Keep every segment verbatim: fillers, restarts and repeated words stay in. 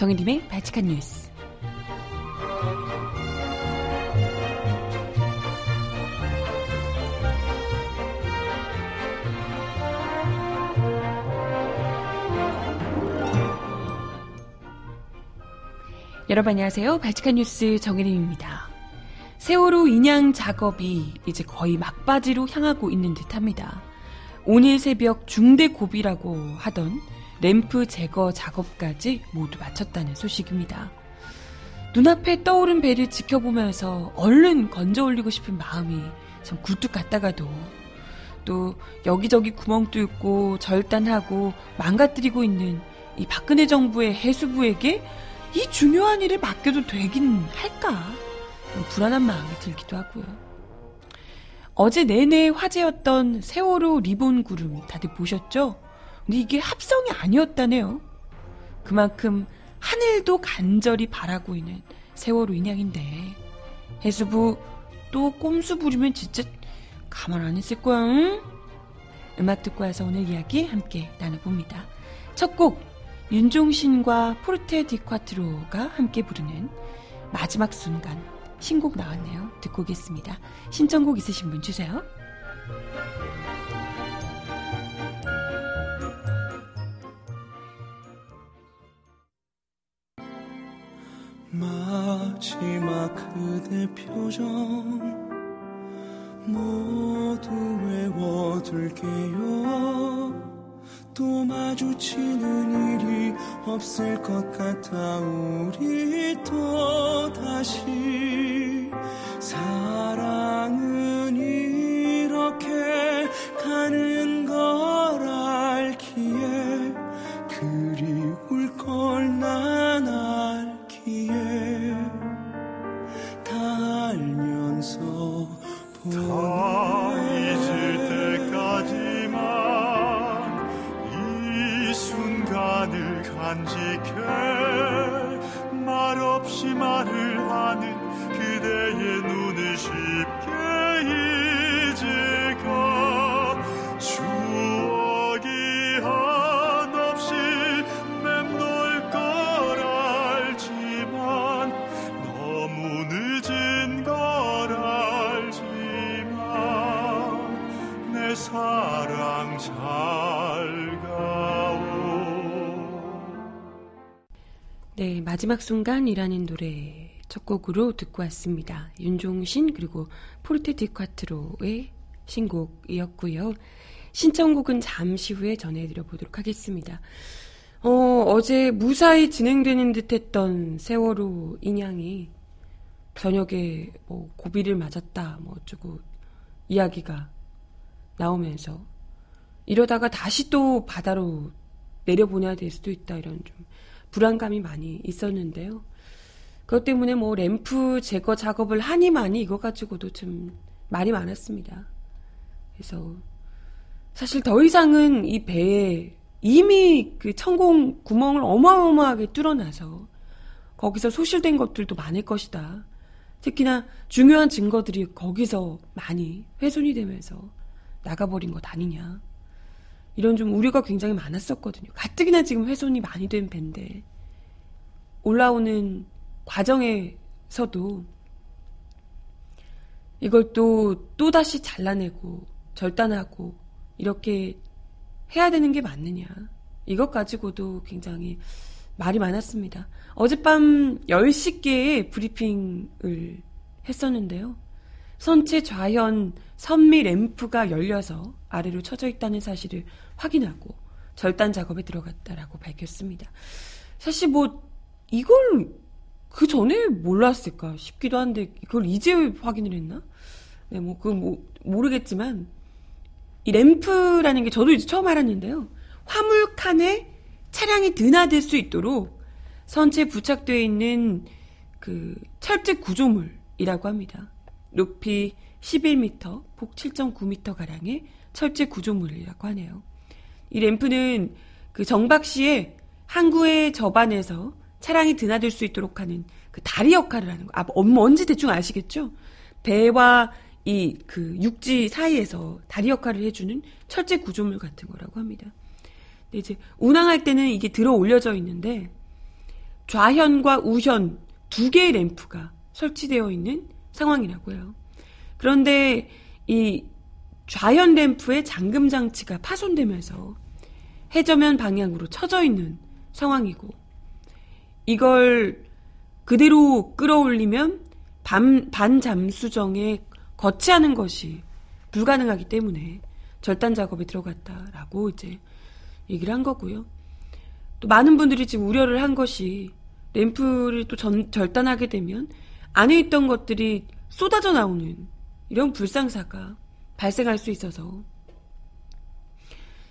정혜림의 발칙한 뉴스. 여러분 안녕하세요. 발칙한 뉴스 정혜림입니다. 세월호 인양 작업이 이제 거의 막바지로 향하고 있는 듯합니다. 오늘 새벽 중대 고비라고 하던 램프 제거 작업까지 모두 마쳤다는 소식입니다. 눈앞에 떠오른 배를 지켜보면서 얼른 건져 올리고 싶은 마음이 참 굴뚝 같다가도 또 여기저기 구멍 뚫고 절단하고 망가뜨리고 있는 이 박근혜 정부의 해수부에게 이 중요한 일을 맡겨도 되긴 할까? 불안한 마음이 들기도 하고요. 어제 내내 화제였던 세월호 리본 구름 다들 보셨죠? 근데 이게 합성이 아니었다네요. 그만큼 하늘도 간절히 바라고 있는 세월호 인양인데 해수부 또 꼼수 부리면 진짜 가만 안 있을 거야. 응? 음악 듣고 와서 오늘 이야기 함께 나눠봅니다. 첫 곡 윤종신과 포르테 디콰트로가 함께 부르는 마지막 순간, 신곡 나왔네요. 듣고 오겠습니다. 신청곡 있으신 분 주세요. 마지막 그대 표정 모두 외워둘게요. 또 마주치는 일이 없을 것 같아. 우리 또 다시 사랑은 이렇게 가는 걸 알기에 그리울 걸 난 알기에 다 알면서 보내 간직해 말없이 말을 하는 그대의 눈을 쉽게 잊을까. 추억이 한없이 맴돌 걸 알지만 너무 늦은 걸 알지만 내 사랑 잘 가오. 네, 마지막 순간이라는 노래 첫 곡으로 듣고 왔습니다. 윤종신 그리고 포르테 디콰트로의 신곡이었고요. 신청곡은 잠시 후에 전해드려보도록 하겠습니다. 어, 어제 무사히 진행되는 듯했던 세월호 인양이 저녁에 뭐 고비를 맞았다 뭐 어쩌고 이야기가 나오면서 이러다가 다시 또 바다로 내려보내야 될 수도 있다 이런 좀 불안감이 많이 있었는데요. 그것 때문에 뭐 램프 제거 작업을 하니 많이 이거 가지고도 좀 말이 많았습니다. 그래서 사실 더 이상은 이 배에 이미 그 천공 구멍을 어마어마하게 뚫어놔서 거기서 소실된 것들도 많을 것이다. 특히나 중요한 증거들이 거기서 많이 훼손이 되면서 나가버린 것 아니냐. 이런 좀 우려가 굉장히 많았었거든요. 가뜩이나 지금 훼손이 많이 된 배인데 올라오는 과정에서도 이걸 또 또다시 잘라내고 절단하고 이렇게 해야 되는 게 맞느냐. 이것 가지고도 굉장히 말이 많았습니다. 어젯밤 열 시께의 브리핑을 했었는데요. 선체 좌현 선미 램프가 열려서 아래로 처져 있다는 사실을 확인하고 절단 작업에 들어갔다라고 밝혔습니다. 사실 뭐 이걸 그 전에 몰랐을까 싶기도 한데 이걸 이제 확인을 했나? 네, 뭐 그건 뭐 모르겠지만 이 램프라는 게 저도 이제 처음 알았는데요. 화물 칸에 차량이 드나들 수 있도록 선체에 부착되어 있는 그 철제 구조물이라고 합니다. 높이 십일 미터, 폭 칠 점 구 미터가량의 철제 구조물이라고 하네요. 이 램프는 그 정박시에 항구의 저반에서 차량이 드나들 수 있도록 하는 그 다리 역할을 하는 거. 아, 뭔지 대충 아시겠죠? 배와 이 그 육지 사이에서 다리 역할을 해주는 철제 구조물 같은 거라고 합니다. 근데 이제 운항할 때는 이게 들어 올려져 있는데 좌현과 우현 두 개의 램프가 설치되어 있는 상황이라고요. 그런데 이 좌현 램프의 잠금 장치가 파손되면서 해저면 방향으로 처져 있는 상황이고, 이걸 그대로 끌어올리면 반, 반잠수정에 거치하는 것이 불가능하기 때문에 절단 작업에 들어갔다라고 이제 얘기를 한 거고요. 또 많은 분들이 지금 우려를 한 것이, 램프를 또 전, 절단하게 되면 안에 있던 것들이 쏟아져 나오는 이런 불상사가 발생할 수 있어서,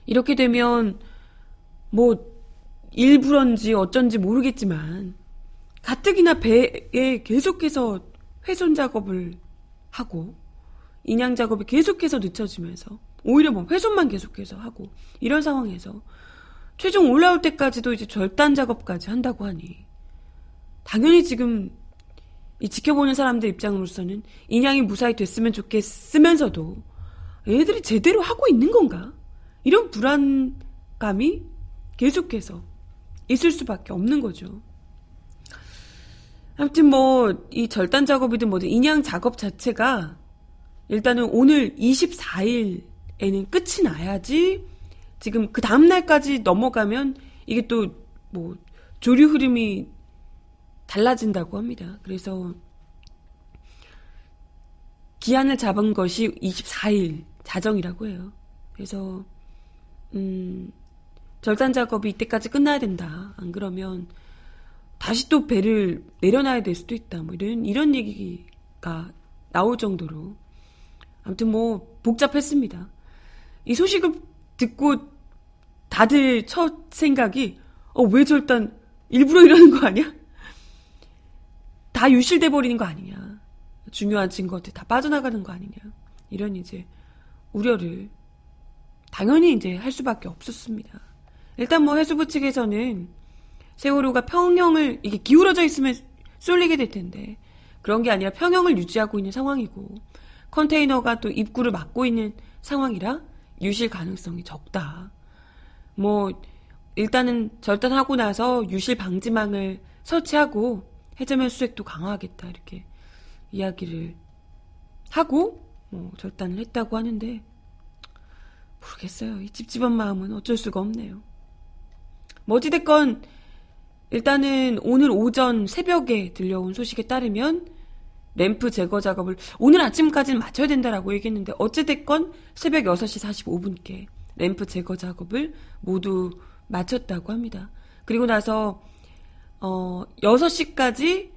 이렇게 되면 뭐 일부런지 어쩐지 모르겠지만 가뜩이나 배에 계속해서 훼손 작업을 하고 인양 작업이 계속해서 늦춰지면서 오히려 뭐 훼손만 계속해서 하고, 이런 상황에서 최종 올라올 때까지도 이제 절단 작업까지 한다고 하니, 당연히 지금 이 지켜보는 사람들 입장으로서는 인양이 무사히 됐으면 좋겠으면서도 얘들이 제대로 하고 있는 건가? 이런 불안감이 계속해서 있을 수밖에 없는 거죠. 아무튼 뭐 이 절단 작업이든 뭐든 인양 작업 자체가 일단은 오늘 이십사일에는 끝이 나야지, 지금 그 다음날까지 넘어가면 이게 또 뭐 조류 흐름이 달라진다고 합니다. 그래서 기한을 잡은 것이 이십사일 자정이라고 해요. 그래서 음, 절단 작업이 이때까지 끝나야 된다, 안 그러면 다시 또 배를 내려놔야 될 수도 있다, 뭐 이런, 이런 얘기가 나올 정도로 아무튼 뭐 복잡했습니다. 이 소식을 듣고 다들 첫 생각이 어, 왜 절단 일부러 이러는 거 아니야? 다 유실돼 버리는 거 아니냐, 중요한 증거들 다 빠져나가는 거 아니냐, 이런 이제 우려를 당연히 이제 할 수밖에 없었습니다. 일단 뭐 해수부 측에서는 세월호가 평형을 이게 기울어져 있으면 쏠리게 될 텐데 그런 게 아니라 평형을 유지하고 있는 상황이고, 컨테이너가 또 입구를 막고 있는 상황이라 유실 가능성이 적다. 뭐 일단은 절단하고 나서 유실 방지망을 설치하고 해저면 수색도 강화하겠다, 이렇게 이야기를 하고 뭐 절단을 했다고 하는데, 모르겠어요. 이 찝찝한 마음은 어쩔 수가 없네요. 뭐 어찌됐건 일단은 오늘 오전 새벽에 들려온 소식에 따르면 램프 제거 작업을 오늘 아침까지는 마쳐야 된다라고 얘기했는데, 어찌됐건 새벽 여섯시 사십오분께 램프 제거 작업을 모두 마쳤다고 합니다. 그리고 나서 어, 여섯시까지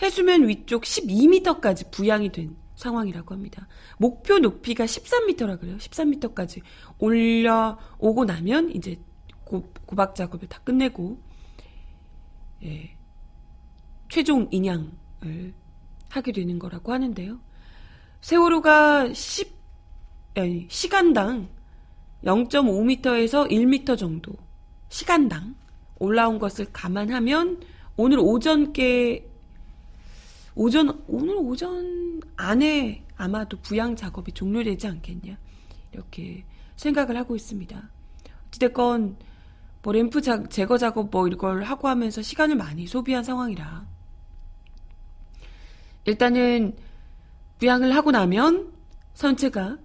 해수면 위쪽 십이 미터까지 부양이 된 상황이라고 합니다. 목표 높이가 십삼 미터라 그래요. 십삼 미터까지 올려오고 나면 이제 고, 고박 작업을 다 끝내고, 예, 최종 인양을 하게 되는 거라고 하는데요. 세월호가 십, 아니, 시간당 영점오 미터에서 일 미터 정도 시간당 올라온 것을 감안하면 오늘 오전께 오전 오늘 오전 안에 아마도 부양 작업이 종료되지 않겠냐, 이렇게 생각을 하고 있습니다. 어찌됐건 뭐 램프 자, 제거 작업 뭐 이걸 하고 하면서 시간을 많이 소비한 상황이라, 일단은 부양을 하고 나면 선체가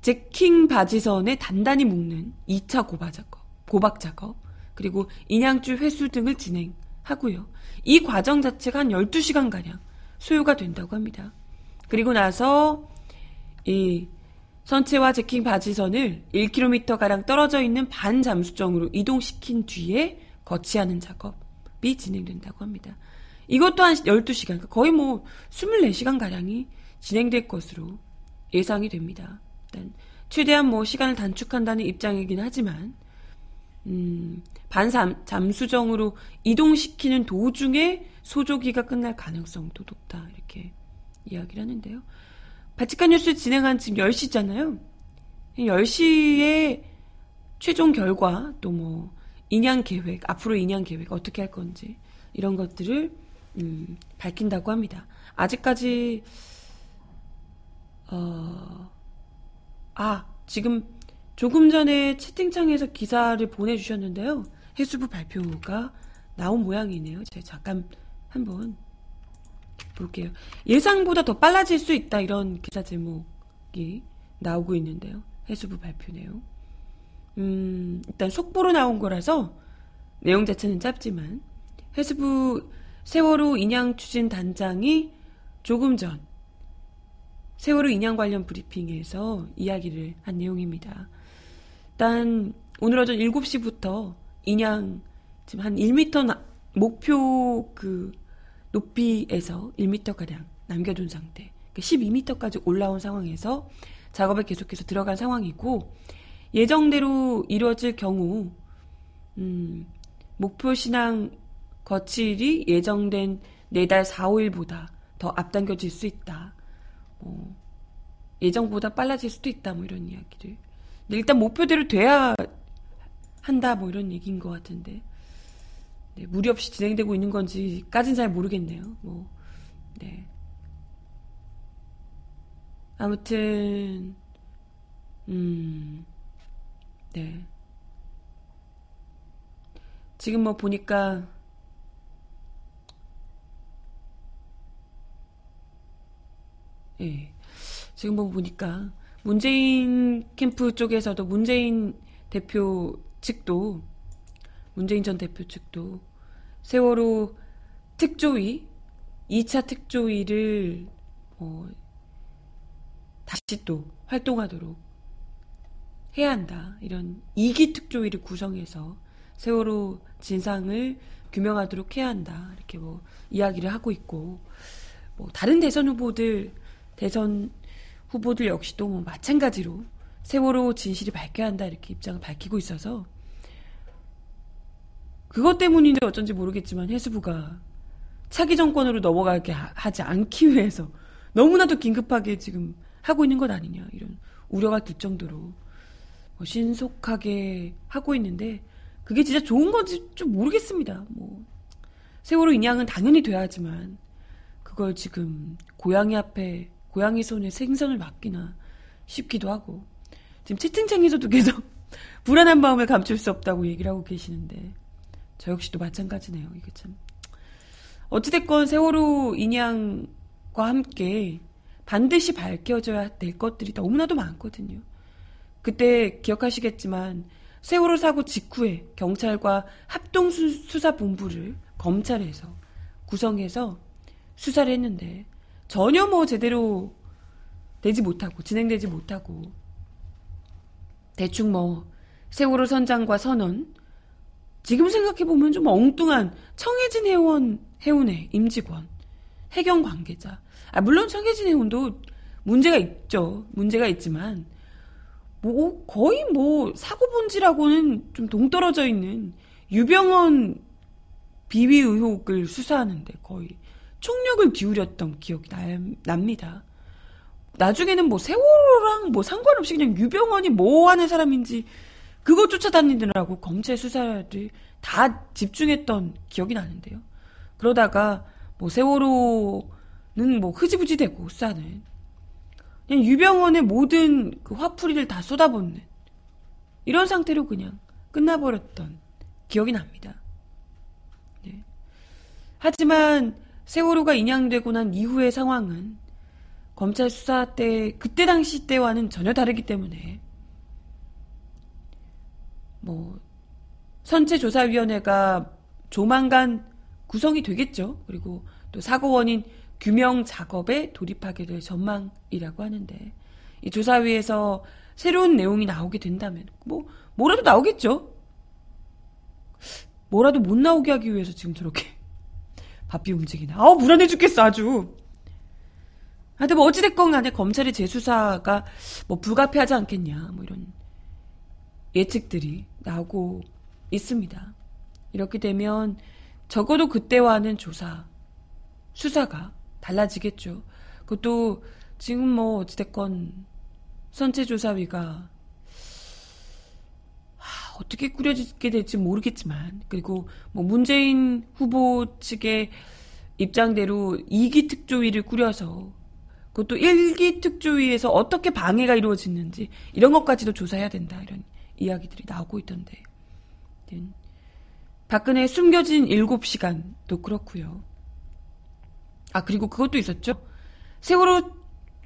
제킹 바지선에 단단히 묶는 이차 고박 작업, 고박 작업 그리고 인양줄 회수 등을 진행하고요. 이 과정 자체가 한 열두시간가량 소요가 된다고 합니다. 그리고 나서 이 선체와 제킹 바지선을 일 킬로미터가량 떨어져 있는 반잠수정으로 이동시킨 뒤에 거치하는 작업이 진행된다고 합니다. 이것도 한 열두시간, 거의 뭐 스물네시간가량이 진행될 것으로 예상이 됩니다. 일단 최대한 뭐 시간을 단축한다는 입장이긴 하지만, 음, 반잠수정으로 이동시키는 도중에 소조기가 끝날 가능성도 높다, 이렇게 이야기를 하는데요. 발칙한 뉴스 진행한 지금 열시잖아요. 열시에 최종 결과, 또 뭐 인양 계획, 앞으로 인양 계획 어떻게 할 건지 이런 것들을 음, 밝힌다고 합니다. 아직까지 어, 아 지금 조금 전에 채팅창에서 기사를 보내주셨는데요. 해수부 발표가 나온 모양이네요. 제가 잠깐 한번 볼게요. 예상보다 더 빨라질 수 있다, 이런 기사 제목이 나오고 있는데요. 해수부 발표네요. 음, 일단 속보로 나온 거라서 내용 자체는 짧지만, 해수부 세월호 인양 추진 단장이 조금 전 세월호 인양 관련 브리핑에서 이야기를 한 내용입니다. 일단 오늘 오전 일곱 시부터 인양 지금 한 일 미터 나, 목표 그 높이에서 일 미터가량 남겨둔 상태, 십이 미터까지 올라온 상황에서 작업에 계속해서 들어간 상황이고, 예정대로 이루어질 경우 음, 목표 신항 거칠이 예정된 내달 사, 오일보다 더 앞당겨질 수 있다, 뭐, 예정보다 빨라질 수도 있다, 뭐 이런 이야기를. 근데 일단 목표대로 돼야 한다, 뭐 이런 얘기인 것 같은데, 네, 무리 없이 진행되고 있는 건지까진 잘 모르겠네요. 뭐, 네. 아무튼 음, 네. 지금 뭐 보니까 예, 지금 뭐 보니까 문재인 캠프 쪽에서도 문재인 대표 측도 문재인 전 대표 측도 세월호 특조위, 이 차 특조위를 어, 다시 또 활동하도록 해야 한다, 이런 이 기 특조위를 구성해서 세월호 진상을 규명하도록 해야 한다, 이렇게 뭐 이야기를 하고 있고, 뭐 다른 대선 후보들 대선 후보들 역시도 뭐 마찬가지로 세월호 진실이 밝혀야 한다, 이렇게 입장을 밝히고 있어서, 그것 때문인지 어쩐지 모르겠지만 해수부가 차기 정권으로 넘어가게 하지 않기 위해서 너무나도 긴급하게 지금 하고 있는 것 아니냐, 이런 우려가 들 정도로 뭐 신속하게 하고 있는데, 그게 진짜 좋은 건지 좀 모르겠습니다. 뭐 세월호 인양은 당연히 돼야 하지만, 그걸 지금 고양이 앞에 고양이 손에 생선을 맡기나 싶기도 하고, 지금 채팅창에서도 계속 불안한 마음을 감출 수 없다고 얘기를 하고 계시는데, 저 역시도 마찬가지네요. 이게 참. 어찌됐건 세월호 인양과 함께 반드시 밝혀져야 될 것들이 너무나도 많거든요. 그때 기억하시겠지만 세월호 사고 직후에 경찰과 합동수사본부를 검찰에서 구성해서 수사를 했는데, 전혀 뭐 제대로 되지 못하고 진행되지 못하고, 대충 뭐 세월호 선장과 선원, 지금 생각해보면 좀 엉뚱한 청해진 해운, 해운의 임직원, 해경 관계자. 아, 물론 청해진 해운도 문제가 있죠. 문제가 있지만, 뭐, 거의 뭐, 사고 본질하고는 좀 동떨어져 있는 유병언 비위 의혹을 수사하는데 거의 총력을 기울였던 기억이 나, 납니다. 나중에는 뭐, 세월호랑 뭐 상관없이 그냥 유병언이 뭐 하는 사람인지 그거 쫓아다니느라고 검찰 수사를 다 집중했던 기억이 나는데요. 그러다가 뭐 세월호는 뭐 흐지부지 되고 수사는 그냥 유병원의 모든 그 화풀이를 다 쏟아붓는 이런 상태로 그냥 끝나버렸던 기억이 납니다. 네. 하지만 세월호가 인양되고 난 이후의 상황은 검찰 수사 때, 그때 당시 때와는 전혀 다르기 때문에, 뭐 선체조사위원회가 조만간 구성이 되겠죠. 그리고 또 사고 원인 규명 작업에 돌입하게 될 전망이라고 하는데, 이 조사위에서 새로운 내용이 나오게 된다면 뭐 뭐라도 나오겠죠. 뭐라도 못 나오게 하기 위해서 지금 저렇게 바삐 움직이나. 아우, 불안해 죽겠어 아주. 하여튼 뭐 어찌됐건 간에 검찰의 재수사가 뭐 불가피하지 않겠냐, 뭐 이런 예측들이 나오고 있습니다. 이렇게 되면 적어도 그때와는 조사, 수사가 달라지겠죠. 그것도 지금 뭐 어찌됐건 선체조사위가 하, 어떻게 꾸려지게 될지 모르겠지만, 그리고 뭐 문재인 후보 측의 입장대로 이 기 특조위를 꾸려서 그것도 일 기 특조위에서 어떻게 방해가 이루어지는지 이런 것까지도 조사해야 된다, 이런 이야기들이 나오고 있던데, 박근혜의 숨겨진 일곱 시간도 그렇고요. 아, 그리고 그것도 있었죠. 세월호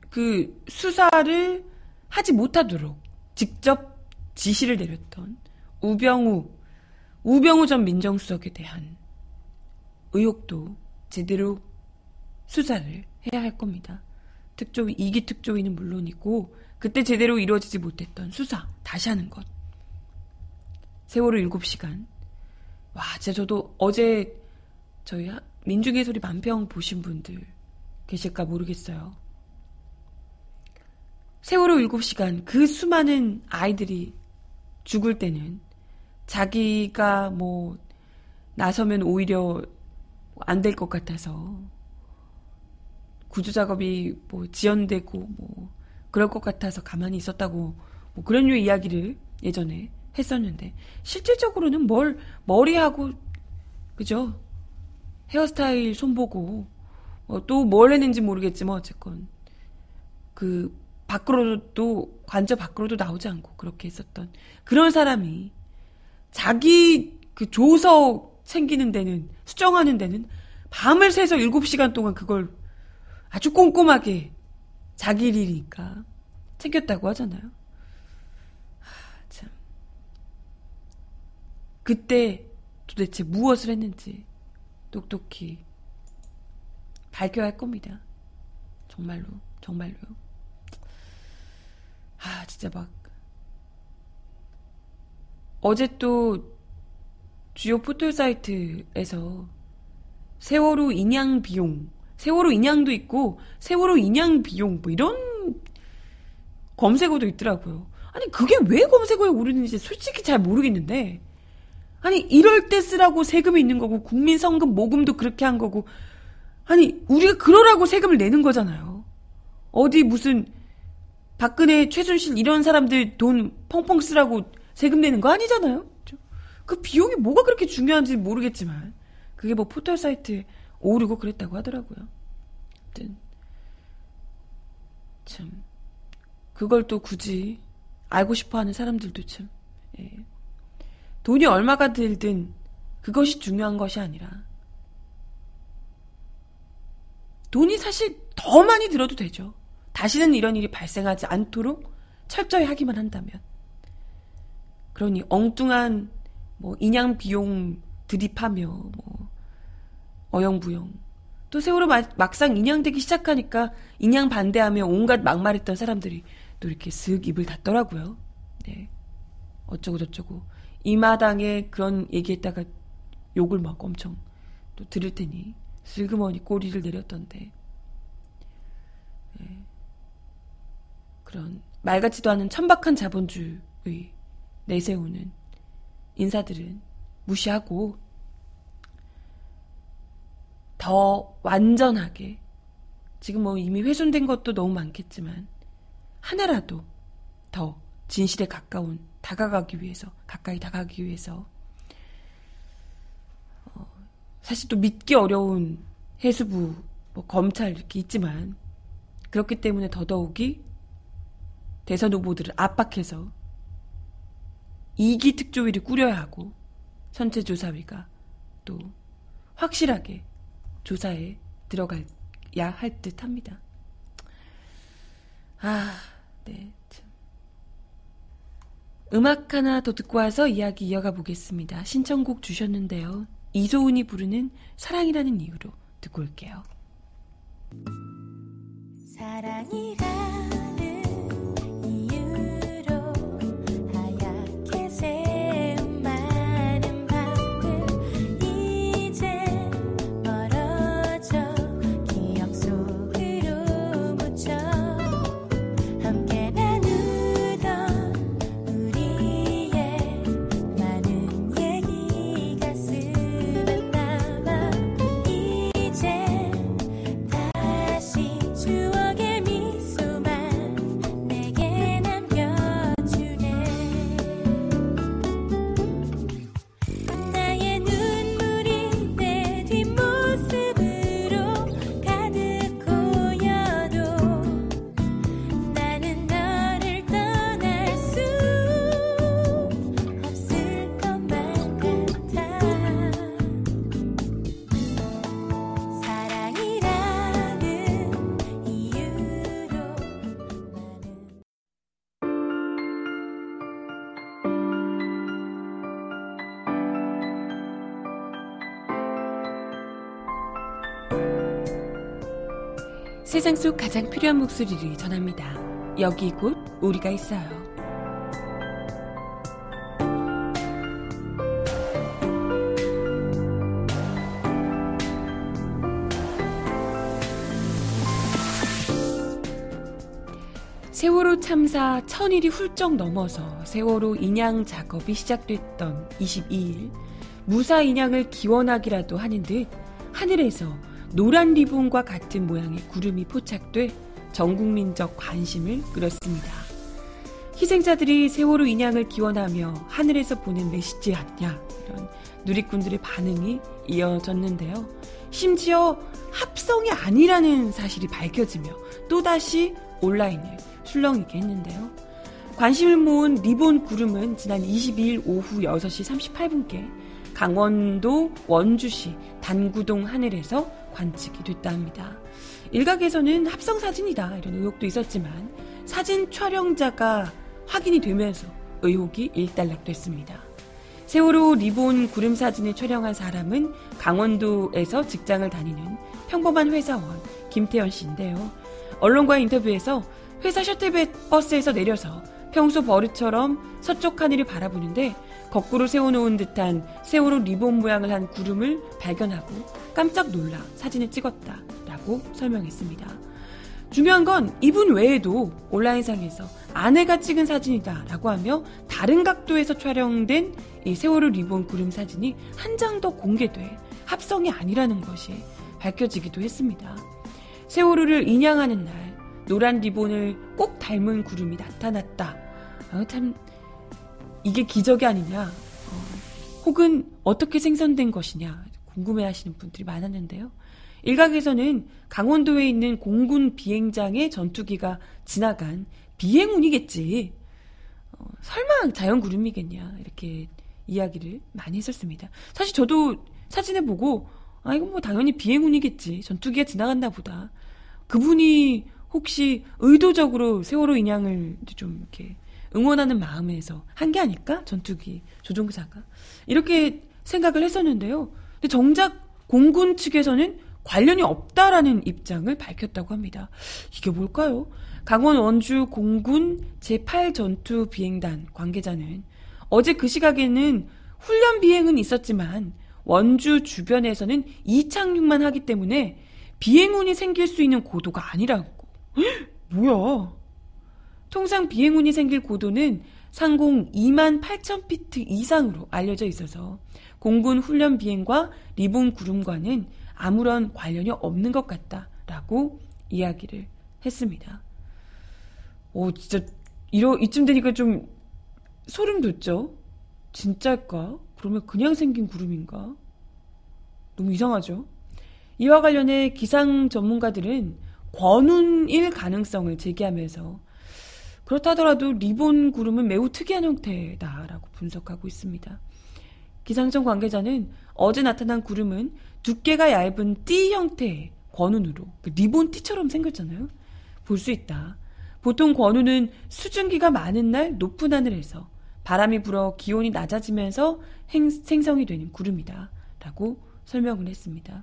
그 수사를 하지 못하도록 직접 지시를 내렸던 우병우, 우병우 전 민정수석에 대한 의혹도 제대로 수사를 해야 할 겁니다. 특조위, 이 기 특조위는 물론이고 그때 제대로 이루어지지 못했던 수사 다시 하는 것. 세월호 일곱 시간. 와, 진짜 저도 어제 저희 민중의 소리 만평 보신 분들 계실까 모르겠어요. 세월호 일곱 시간, 그 수많은 아이들이 죽을 때는 자기가 뭐 나서면 오히려 안 될 것 같아서 구조 작업이 뭐 지연되고 뭐 그럴 것 같아서 가만히 있었다고 뭐 그런 류의 이야기를 예전에 했었는데, 실질적으로는 뭘 머리하고, 그죠? 헤어스타일 손보고 어, 또 뭘 했는지 모르겠지만 어쨌건 그 밖으로도 또 관저 밖으로도 나오지 않고 그렇게 했었던 그런 사람이 자기 그 조서 챙기는 데는, 수정하는 데는 밤을 새서 일곱 시간 동안 그걸 아주 꼼꼼하게 자기 일이니까 챙겼다고 하잖아요. 하, 참. 그때 도대체 무엇을 했는지 똑똑히 밝혀야 할 겁니다. 정말로, 정말로요. 아, 진짜 막 어제 또 주요 포털 사이트에서 세월호 인양 비용, 세월호 인양도 있고 세월호 인양 비용 뭐 이런 검색어도 있더라고요. 아니 그게 왜 검색어에 오르는지 솔직히 잘 모르겠는데, 아니 이럴 때 쓰라고 세금이 있는 거고 국민 성금 모금도 그렇게 한 거고, 아니 우리가 그러라고 세금을 내는 거잖아요. 어디 무슨 박근혜, 최순실 이런 사람들 돈 펑펑 쓰라고 세금 내는 거 아니잖아요. 그 비용이 뭐가 그렇게 중요한지 모르겠지만 그게 뭐 포털 사이트에 오르고 그랬다고 하더라고요. 아무튼 참 그걸 또 굳이 알고 싶어하는 사람들도 참, 예. 돈이 얼마가 들든 그것이 중요한 것이 아니라, 돈이 사실 더 많이 들어도 되죠. 다시는 이런 일이 발생하지 않도록 철저히 하기만 한다면. 그러니 엉뚱한 뭐 인양 비용 드립하며 뭐 어영부영, 또 세월호 마, 막상 인양되기 시작하니까 인양 반대하며 온갖 막말했던 사람들이 또 이렇게 슥 입을 닫더라고요. 네, 어쩌고 저쩌고 이 마당에 그런 얘기했다가 욕을 막 엄청 또 들을 테니 슬그머니 꼬리를 내렸던데, 네. 그런 말 같지도 않은 천박한 자본주의 내세우는 인사들은 무시하고 더 완전하게, 지금 뭐 이미 훼손된 것도 너무 많겠지만 하나라도 더 진실에 가까운, 다가가기 위해서, 가까이 다가가기 위해서, 어, 사실 또 믿기 어려운 해수부, 뭐 검찰 이렇게 있지만, 그렇기 때문에 더더욱이 대선 후보들을 압박해서 이 기 특조위를 꾸려야 하고, 선체조사위가 또 확실하게 조사에 들어가야 할 듯 합니다. 아, 네. 참. 음악 하나 더 듣고 와서 이야기 이어가 보겠습니다. 신청곡 주셨는데요. 이소은이 부르는 사랑이라는 이유로 듣고 올게요. 사랑이라 세상 속 가장 필요한 목소리를 전합니다. 여기 곧 우리가 있어요. 세월호 참사 천일이 훌쩍 넘어서 세월호 인양 작업이 시작됐던 이십이일, 무사 인양을 기원하기라도 하는 듯 하늘에서 노란 리본과 같은 모양의 구름이 포착돼 전국민적 관심을 끌었습니다. 희생자들이 세월호 인양을 기원하며 하늘에서 보낸 메시지 아니냐, 이런 누리꾼들의 반응이 이어졌는데요. 심지어 합성이 아니라는 사실이 밝혀지며 또다시 온라인을 출렁이게 했는데요. 관심을 모은 리본 구름은 지난 이십이일 오후 여섯 시 삼십팔 분께 강원도 원주시 단구동 하늘에서 관측이 됐다 합니다. 일각에서는 합성사진이다, 이런 의혹도 있었지만 사진 촬영자가 확인이 되면서 의혹이 일단락됐습니다. 세월호 리본 구름 사진을 촬영한 사람은 강원도에서 직장을 다니는 평범한 회사원 김태현 씨인데요. 언론과의 인터뷰에서 회사 셔틀버스에서 내려서 평소 버릇처럼 서쪽 하늘을 바라보는데 거꾸로 세워놓은 듯한 세월호 리본 모양을 한 구름을 발견하고 깜짝 놀라 사진을 찍었다라고 설명했습니다. 중요한 건 이분 외에도 온라인상에서 아내가 찍은 사진이다라고 하며 다른 각도에서 촬영된 이 세월호 리본 구름 사진이 한 장 더 공개돼 합성이 아니라는 것이 밝혀지기도 했습니다. 세월호를 인양하는 날 노란 리본을 꼭 닮은 구름이 나타났다. 아, 참 이게 기적이 아니냐, 어, 혹은 어떻게 생성된 것이냐 궁금해하시는 분들이 많았는데요. 일각에서는 강원도에 있는 공군 비행장에 전투기가 지나간 비행운이겠지, 어, 설마 자연 구름이겠냐, 이렇게 이야기를 많이 했었습니다. 사실 저도 사진을 보고 아 이건 뭐 당연히 비행운이겠지, 전투기가 지나갔나 보다, 그분이 혹시 의도적으로 세월호 인양을 좀 이렇게 응원하는 마음에서 한 게 아닐까? 전투기 조종사가. 이렇게 생각을 했었는데요. 근데 정작 공군 측에서는 관련이 없다라는 입장을 밝혔다고 합니다. 이게 뭘까요? 강원 원주 공군 제팔 전투비행단 관계자는 어제 그 시각에는 훈련 비행은 있었지만 원주 주변에서는 이착륙만 하기 때문에 비행운이 생길 수 있는 고도가 아니라고. 헉, 뭐야? 통상 비행운이 생길 고도는 상공 이만 팔천 피트 이상으로 알려져 있어서 공군 훈련 비행과 리본 구름과는 아무런 관련이 없는 것 같다라고 이야기를 했습니다. 오, 진짜 이러, 이쯤 되니까 좀 소름 돋죠? 진짜일까? 그러면 그냥 생긴 구름인가? 너무 이상하죠? 이와 관련해 기상 전문가들은 권운일 가능성을 제기하면서 그렇다 하더라도 리본 구름은 매우 특이한 형태다라고 분석하고 있습니다. 기상청 관계자는 어제 나타난 구름은 두께가 얇은 띠 형태의 권운으로, 그 리본 띠처럼 생겼잖아요. 볼 수 있다. 보통 권운은 수증기가 많은 날 높은 하늘에서 바람이 불어 기온이 낮아지면서 행, 생성이 되는 구름이다 라고 설명을 했습니다.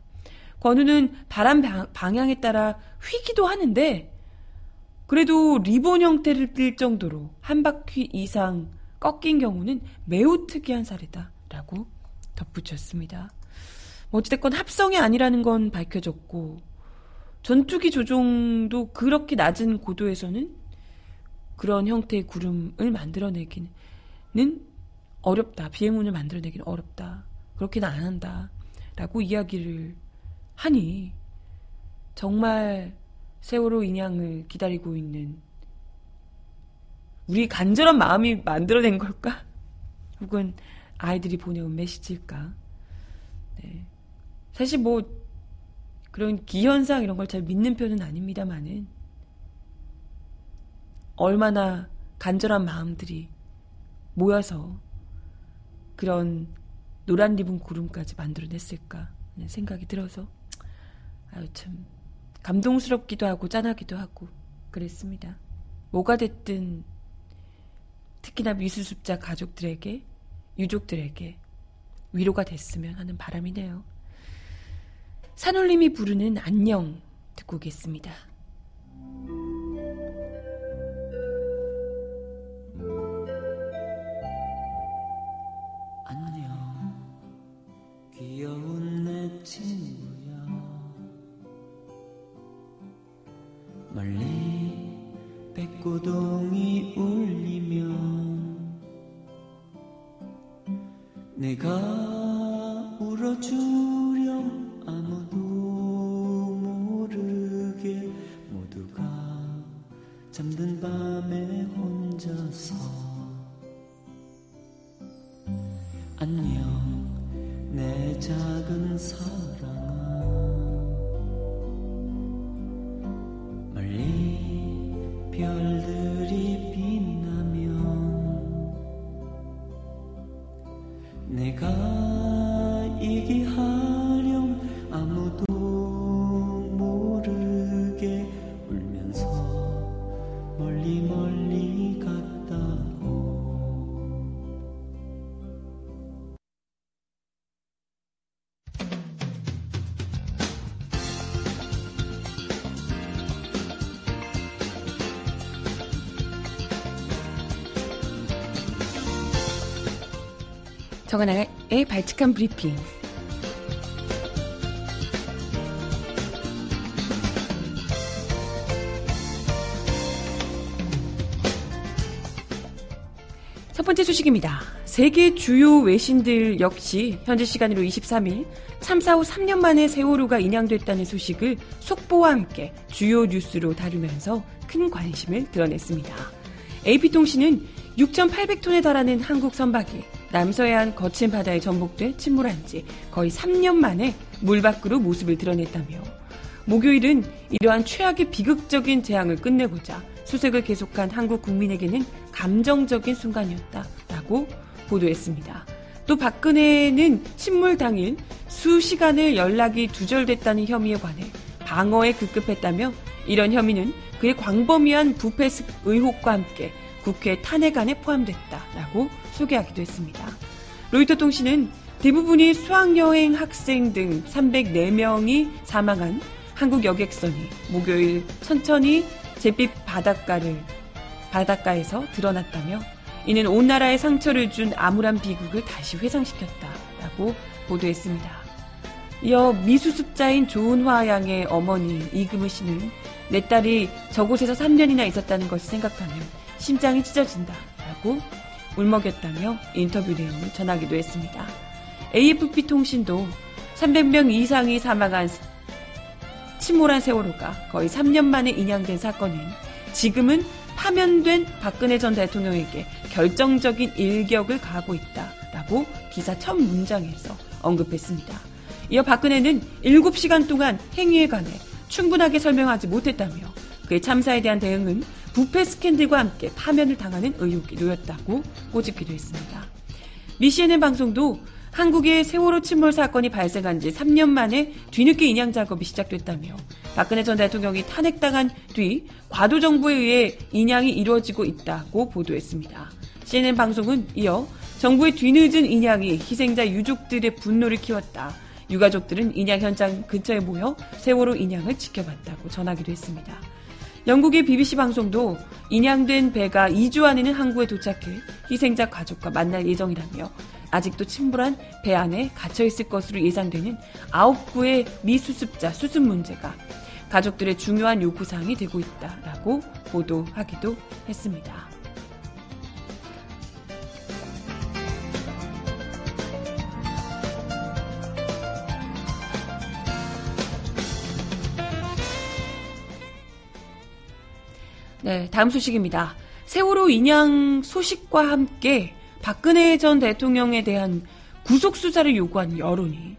권우는 바람 방향에 따라 휘기도 하는데 그래도 리본 형태를 띌 정도로 한 바퀴 이상 꺾인 경우는 매우 특이한 사례다라고 덧붙였습니다. 어찌됐건 합성이 아니라는 건 밝혀졌고 전투기 조종도 그렇게 낮은 고도에서는 그런 형태의 구름을 만들어내기는 어렵다. 비행운을 만들어내기는 어렵다. 그렇게는 안 한다라고 이야기를 하니 정말 세월호 인양을 기다리고 있는 우리 간절한 마음이 만들어낸 걸까? 혹은 아이들이 보내온 메시지일까? 네. 사실 뭐 그런 기현상 이런 걸 잘 믿는 편은 아닙니다만은 얼마나 간절한 마음들이 모여서 그런 노란 리본 구름까지 만들어냈을까 하는 생각이 들어서 아유 참 감동스럽기도 하고 짠하기도 하고 그랬습니다. 뭐가 됐든 특히나 미수습자 가족들에게, 유족들에게 위로가 됐으면 하는 바람이네요. 산울림이 부르는 안녕 듣고 오겠습니다. 귀여운 내 친구야 멀리 백고동이 울리면 내가 울어주렴 아무도 모르게 모두가 잠든 밤에 혼자서 안녕 내 작은 사랑아 멀리 별들이 빛나면 내가 얘기하렴 아무도 모르게 울면서 멀리 멀리 갔다고 정은아의 발칙한 브리핑. 첫 번째 소식입니다. 세계 주요 외신들 역시 현지 시간으로 이십삼 일 참사 후 삼 년 만에 세월호가 인양됐다는 소식을 속보와 함께 주요 뉴스로 다루면서 큰 관심을 드러냈습니다. 에이피 통신은 육천팔백 톤에 달하는 한국 선박이 남서해안 거친 바다에 전복돼 침몰한 지 거의 삼 년 만에 물 밖으로 모습을 드러냈다며 목요일은 이러한 최악의 비극적인 재앙을 끝내고자 수색을 계속한 한국 국민에게는 감정적인 순간이었다라고 보도했습니다. 또 박근혜는 침몰 당일 수시간을 연락이 두절됐다는 혐의에 관해 방어에 급급했다며 이런 혐의는 그의 광범위한 부패 의혹과 함께 국회 탄핵안에 포함됐다라고 소개하기도 했습니다. 로이터통신은 대부분이 수학여행 학생 등 삼백사 명이 사망한 한국 여객선이 목요일 천천히 잿빛 바닷가를, 바닷가에서 드러났다며 이는 온 나라에 상처를 준 암울한 비극을 다시 회상시켰다라고 보도했습니다. 이어 미수습자인 조은화 양의 어머니 이금은 씨는 내 딸이 저곳에서 삼 년이나 있었다는 것을 생각하면 심장이 찢어진다라고 울먹였다며 인터뷰 내용을 전하기도 했습니다. 에이에프피 통신도 삼백 명 이상이 사망한 침몰한 세월호가 거의 삼 년 만에 인양된 사건은 지금은 파면된 박근혜 전 대통령에게 결정적인 일격을 가하고 있다라고 기사 첫 문장에서 언급했습니다. 이어 박근혜는 일곱 시간 동안 행위에 관해 충분하게 설명하지 못했다며 그의 참사에 대한 대응은 부패 스캔들과 함께 파면을 당하는 의혹이 놓였다고 꼬집기도 했습니다. 미 씨엔엔 방송도 한국의 세월호 침몰 사건이 발생한 지 삼 년 만에 뒤늦게 인양 작업이 시작됐다며 박근혜 전 대통령이 탄핵당한 뒤 과도 정부에 의해 인양이 이루어지고 있다고 보도했습니다. 씨엔엔 방송은 이어 정부의 뒤늦은 인양이 희생자 유족들의 분노를 키웠다. 유가족들은 인양 현장 근처에 모여 세월호 인양을 지켜봤다고 전하기도 했습니다. 영국의 비비씨 방송도 인양된 배가 이 주 안에는 항구에 도착해 희생자 가족과 만날 예정이라며 아직도 침몰한 배 안에 갇혀있을 것으로 예상되는 아홉 구의 미수습자 수습 문제가 가족들의 중요한 요구사항이 되고 있다라고 보도하기도 했습니다. 네, 다음 소식입니다. 세월호 인양 소식과 함께 박근혜 전 대통령에 대한 구속수사를 요구한 여론이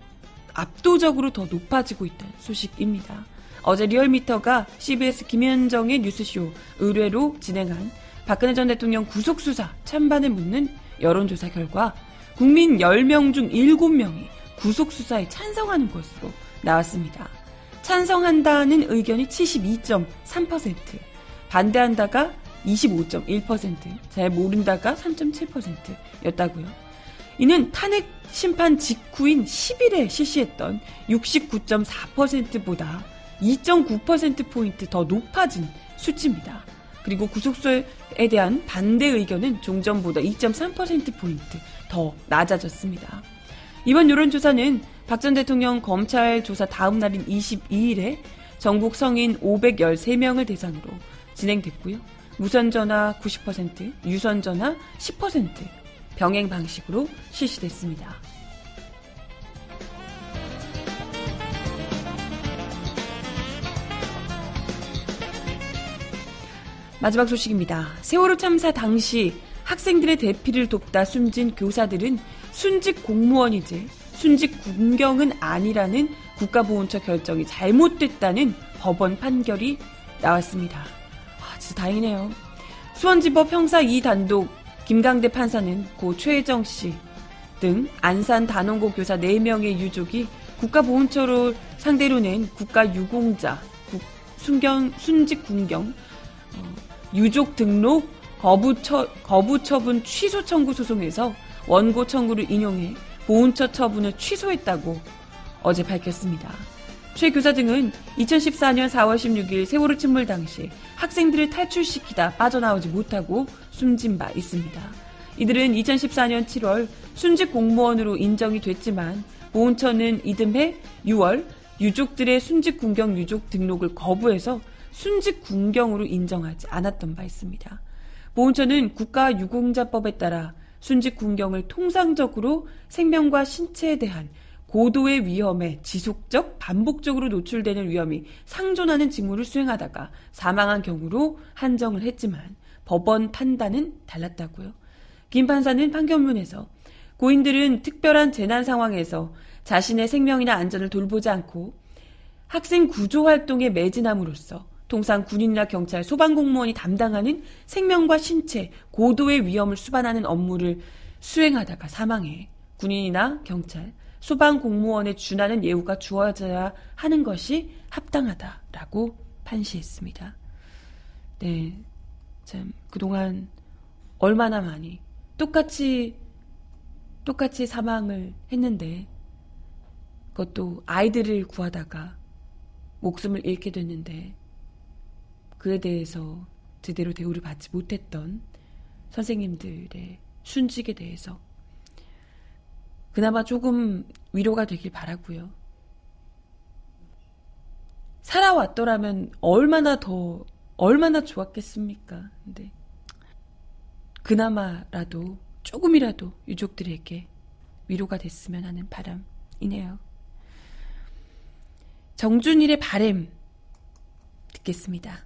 압도적으로 더 높아지고 있다는 소식입니다. 어제 리얼미터가 씨비에스 김현정의 뉴스쇼 의뢰로 진행한 박근혜 전 대통령 구속수사 찬반을 묻는 여론조사 결과 국민 열 명 중 일곱 명이 구속수사에 찬성하는 것으로 나왔습니다. 찬성한다는 의견이 칠십이 점 삼 퍼센트, 반대한다가 이십오 점 일 퍼센트, 잘 모른다가 삼 점 칠 퍼센트였다고요. 이는 탄핵 심판 직후인 십 일에 실시했던 육십구 점 사 퍼센트보다 이 점 구 퍼센트포인트 더 높아진 수치입니다. 그리고 구속수사에 대한 반대 의견은 종전보다 이 점 삼 퍼센트포인트 더 낮아졌습니다. 이번 여론조사는 박 전 대통령 검찰 조사 다음 날인 이십이일에 전국 성인 오백십삼명을 대상으로 진행됐고요. 무선전화 구십 퍼센트, 유선전화 십 퍼센트 병행 방식으로 실시됐습니다. 마지막 소식입니다. 세월호 참사 당시 학생들의 대피를 돕다 숨진 교사들은 순직 공무원이지 순직 군경은 아니라는 국가보훈처 결정이 잘못됐다는 법원 판결이 나왔습니다. 아, 진짜 다행이네요. 수원지법 형사 이 단독 김강대 판사는 고 최혜정 씨 등 안산 단원고 교사 네 명의 유족이 국가보훈처로 상대로 낸 국가유공자, 국, 순경, 순직 군경, 어, 유족 등록 거부처, 거부처분 취소 청구 소송에서 원고 청구를 인용해 보훈처 처분을 취소했다고 어제 밝혔습니다. 최 교사 등은 이천십사년 사월 십육일 세월호 침몰 당시 학생들을 탈출시키다 빠져나오지 못하고 숨진 바 있습니다. 이들은 이천십사년 칠월 순직 공무원으로 인정이 됐지만 보훈처는 이듬해 유월 유족들의 순직 군경 유족 등록을 거부해서 순직 군경으로 인정하지 않았던 바 있습니다. 보훈처는 국가유공자법에 따라 순직 군경을 통상적으로 생명과 신체에 대한 고도의 위험에 지속적, 반복적으로 노출되는 위험이 상존하는 직무를 수행하다가 사망한 경우로 한정을 했지만 법원 판단은 달랐다고요. 김 판사는 판결문에서 고인들은 특별한 재난 상황에서 자신의 생명이나 안전을 돌보지 않고 학생 구조활동에 매진함으로써 통상 군인이나 경찰, 소방공무원이 담당하는 생명과 신체, 고도의 위험을 수반하는 업무를 수행하다가 사망해 군인이나 경찰, 소방공무원에 준하는 예우가 주어져야 하는 것이 합당하다라고 판시했습니다. 네, 참 그동안 얼마나 많이 똑같이 똑같이 사망을 했는데 그것도 아이들을 구하다가 목숨을 잃게 됐는데 그에 대해서 제대로 대우를 받지 못했던 선생님들의 순직에 대해서 그나마 조금 위로가 되길 바라고요. 살아왔더라면 얼마나 더 얼마나 좋았겠습니까? 근데 그나마라도 조금이라도 유족들에게 위로가 됐으면 하는 바람이네요. 정준일의 바램 듣겠습니다.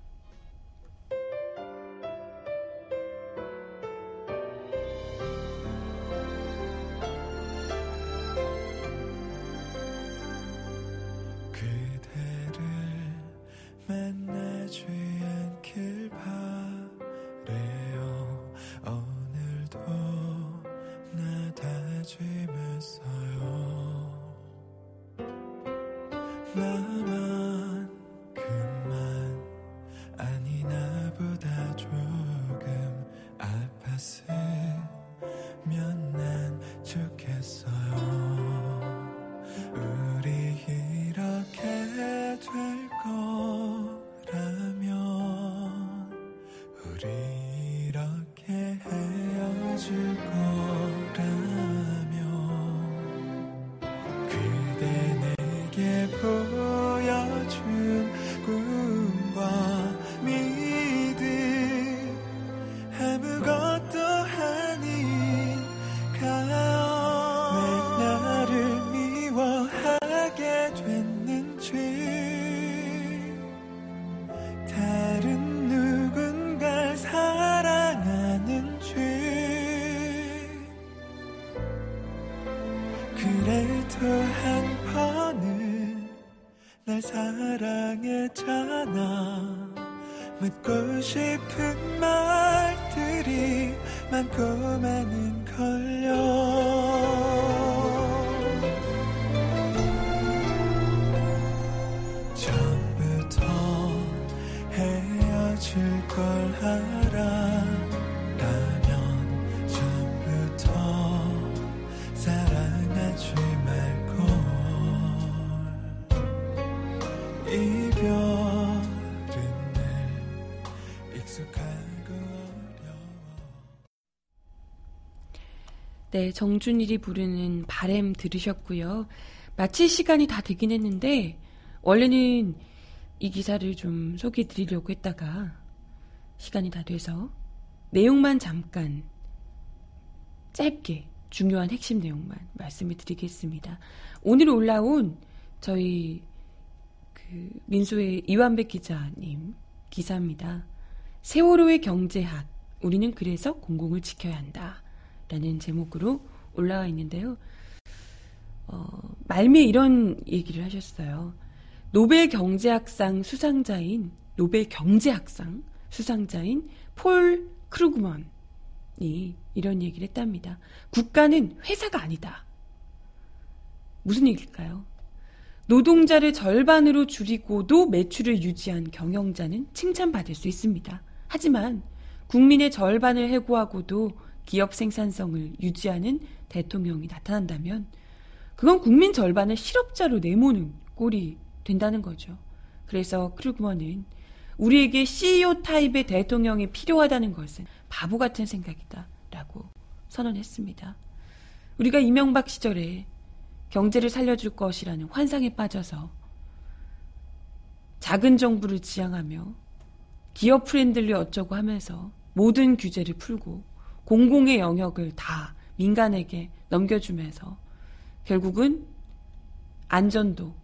네, 정준일이 부르는 바램 들으셨고요. 마칠 시간이 다 되긴 했는데 원래는 이 기사를 좀 소개해 드리려고 했다가 시간이 다 돼서 내용만 잠깐 짧게 중요한 핵심 내용만 말씀을 드리겠습니다. 오늘 올라온 저희 그 민소의 이완배 기자님 기사입니다. 세월호의 경제학, 우리는 그래서 공공을 지켜야 한다 라는 제목으로 올라와 있는데요. 어, 말미에 이런 얘기를 하셨어요. 노벨 경제학상 수상자인 노벨 경제학상 수상자인 폴 크루그먼이 이런 얘기를 했답니다. 국가는 회사가 아니다. 무슨 얘기일까요? 노동자를 절반으로 줄이고도 매출을 유지한 경영자는 칭찬받을 수 있습니다. 하지만 국민의 절반을 해고하고도 기업 생산성을 유지하는 대통령이 나타난다면 그건 국민 절반을 실업자로 내모는 꼴이 된다는 거죠. 그래서 크루그먼은 우리에게 씨이오 타입의 대통령이 필요하다는 것은 바보 같은 생각이다 라고 선언했습니다. 우리가 이명박 시절에 경제를 살려줄 것이라는 환상에 빠져서 작은 정부를 지향하며 기업 프렌들리 어쩌고 하면서 모든 규제를 풀고 공공의 영역을 다 민간에게 넘겨주면서 결국은 안전도,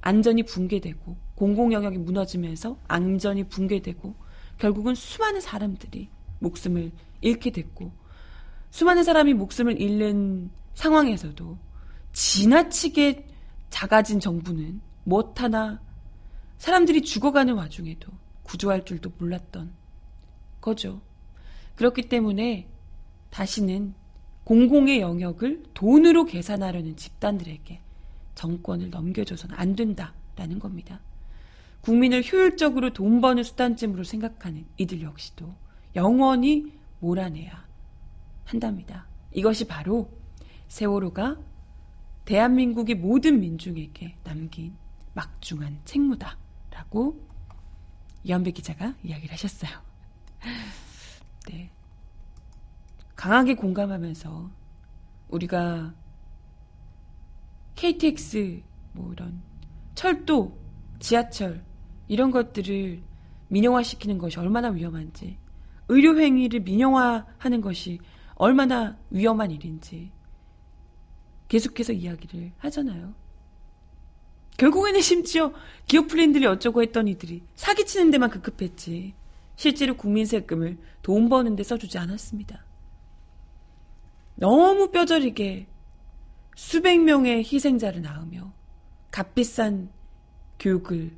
안전이 붕괴되고 공공 영역이 무너지면서 안전이 붕괴되고 결국은 수많은 사람들이 목숨을 잃게 됐고 수많은 사람이 목숨을 잃는 상황에서도 지나치게 작아진 정부는 무엇 하나 사람들이 죽어가는 와중에도 구조할 줄도 몰랐던 거죠. 그렇기 때문에 다시는 공공의 영역을 돈으로 계산하려는 집단들에게 정권을 넘겨줘서는 안 된다라는 겁니다. 국민을 효율적으로 돈 버는 수단쯤으로 생각하는 이들 역시도 영원히 몰아내야 한답니다. 이것이 바로 세월호가 대한민국의 모든 민중에게 남긴 막중한 책무다라고 이연배 기자가 이야기를 하셨어요. 네, 강하게 공감하면서 우리가 케이티엑스 뭐 이런 철도, 지하철 이런 것들을 민영화시키는 것이 얼마나 위험한지, 의료 행위를 민영화하는 것이 얼마나 위험한 일인지 계속해서 이야기를 하잖아요. 결국에는 심지어 기업 플랜들이 어쩌고 했던 이들이 사기치는 데만 급급했지 실제로 국민 세금을 돈 버는 데 써주지 않았습니다. 너무 뼈저리게 수백 명의 희생자를 낳으며 값비싼 교육을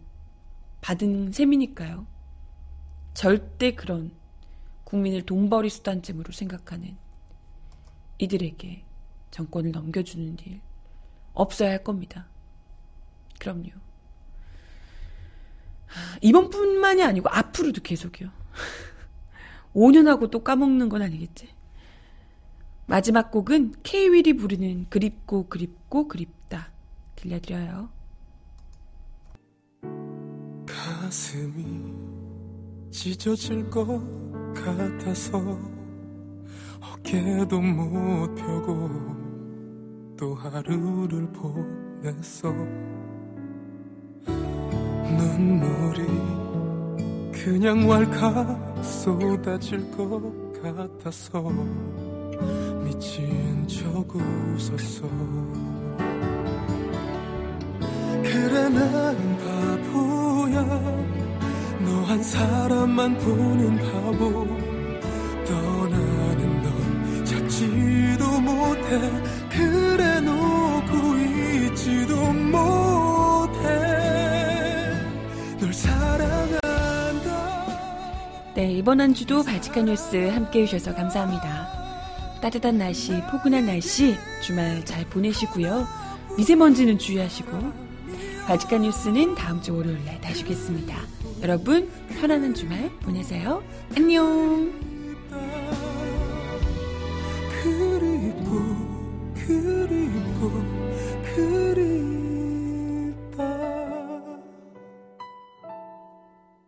받은 셈이니까요. 절대 그런 국민을 돈벌이 수단쯤으로 생각하는 이들에게 정권을 넘겨주는 일 없어야 할 겁니다. 그럼요. 이번뿐만이 아니고 앞으로도 계속이요. 오 년하고 또 까먹는 건 아니겠지. 마지막 곡은 K-윌이 부르는 그립고 그립고 그립다 들려드려요. 가슴이 찢어질 것 같아서 어깨도 못 펴고 또 하루를 보냈어. 눈물이 그냥 왈칵 쏟아질 것 같아서 미친 척 웃었어. 그래 나는 바보야 너 한 사람만 보는 바보. 떠나는 넌 찾지도 못해. 그래 놓고 있지도 못해. 널 사랑한다. 네, 이번 한 주도 발칙한 뉴스 함께해 주셔서 감사합니다. 따뜻한 날씨, 포근한 날씨 주말 잘 보내시고요. 미세먼지는 주의하시고 발칙한 뉴스는 다음 주 월요일 날 다시 뵙겠습니다. 여러분 편안한 주말 보내세요. 안녕.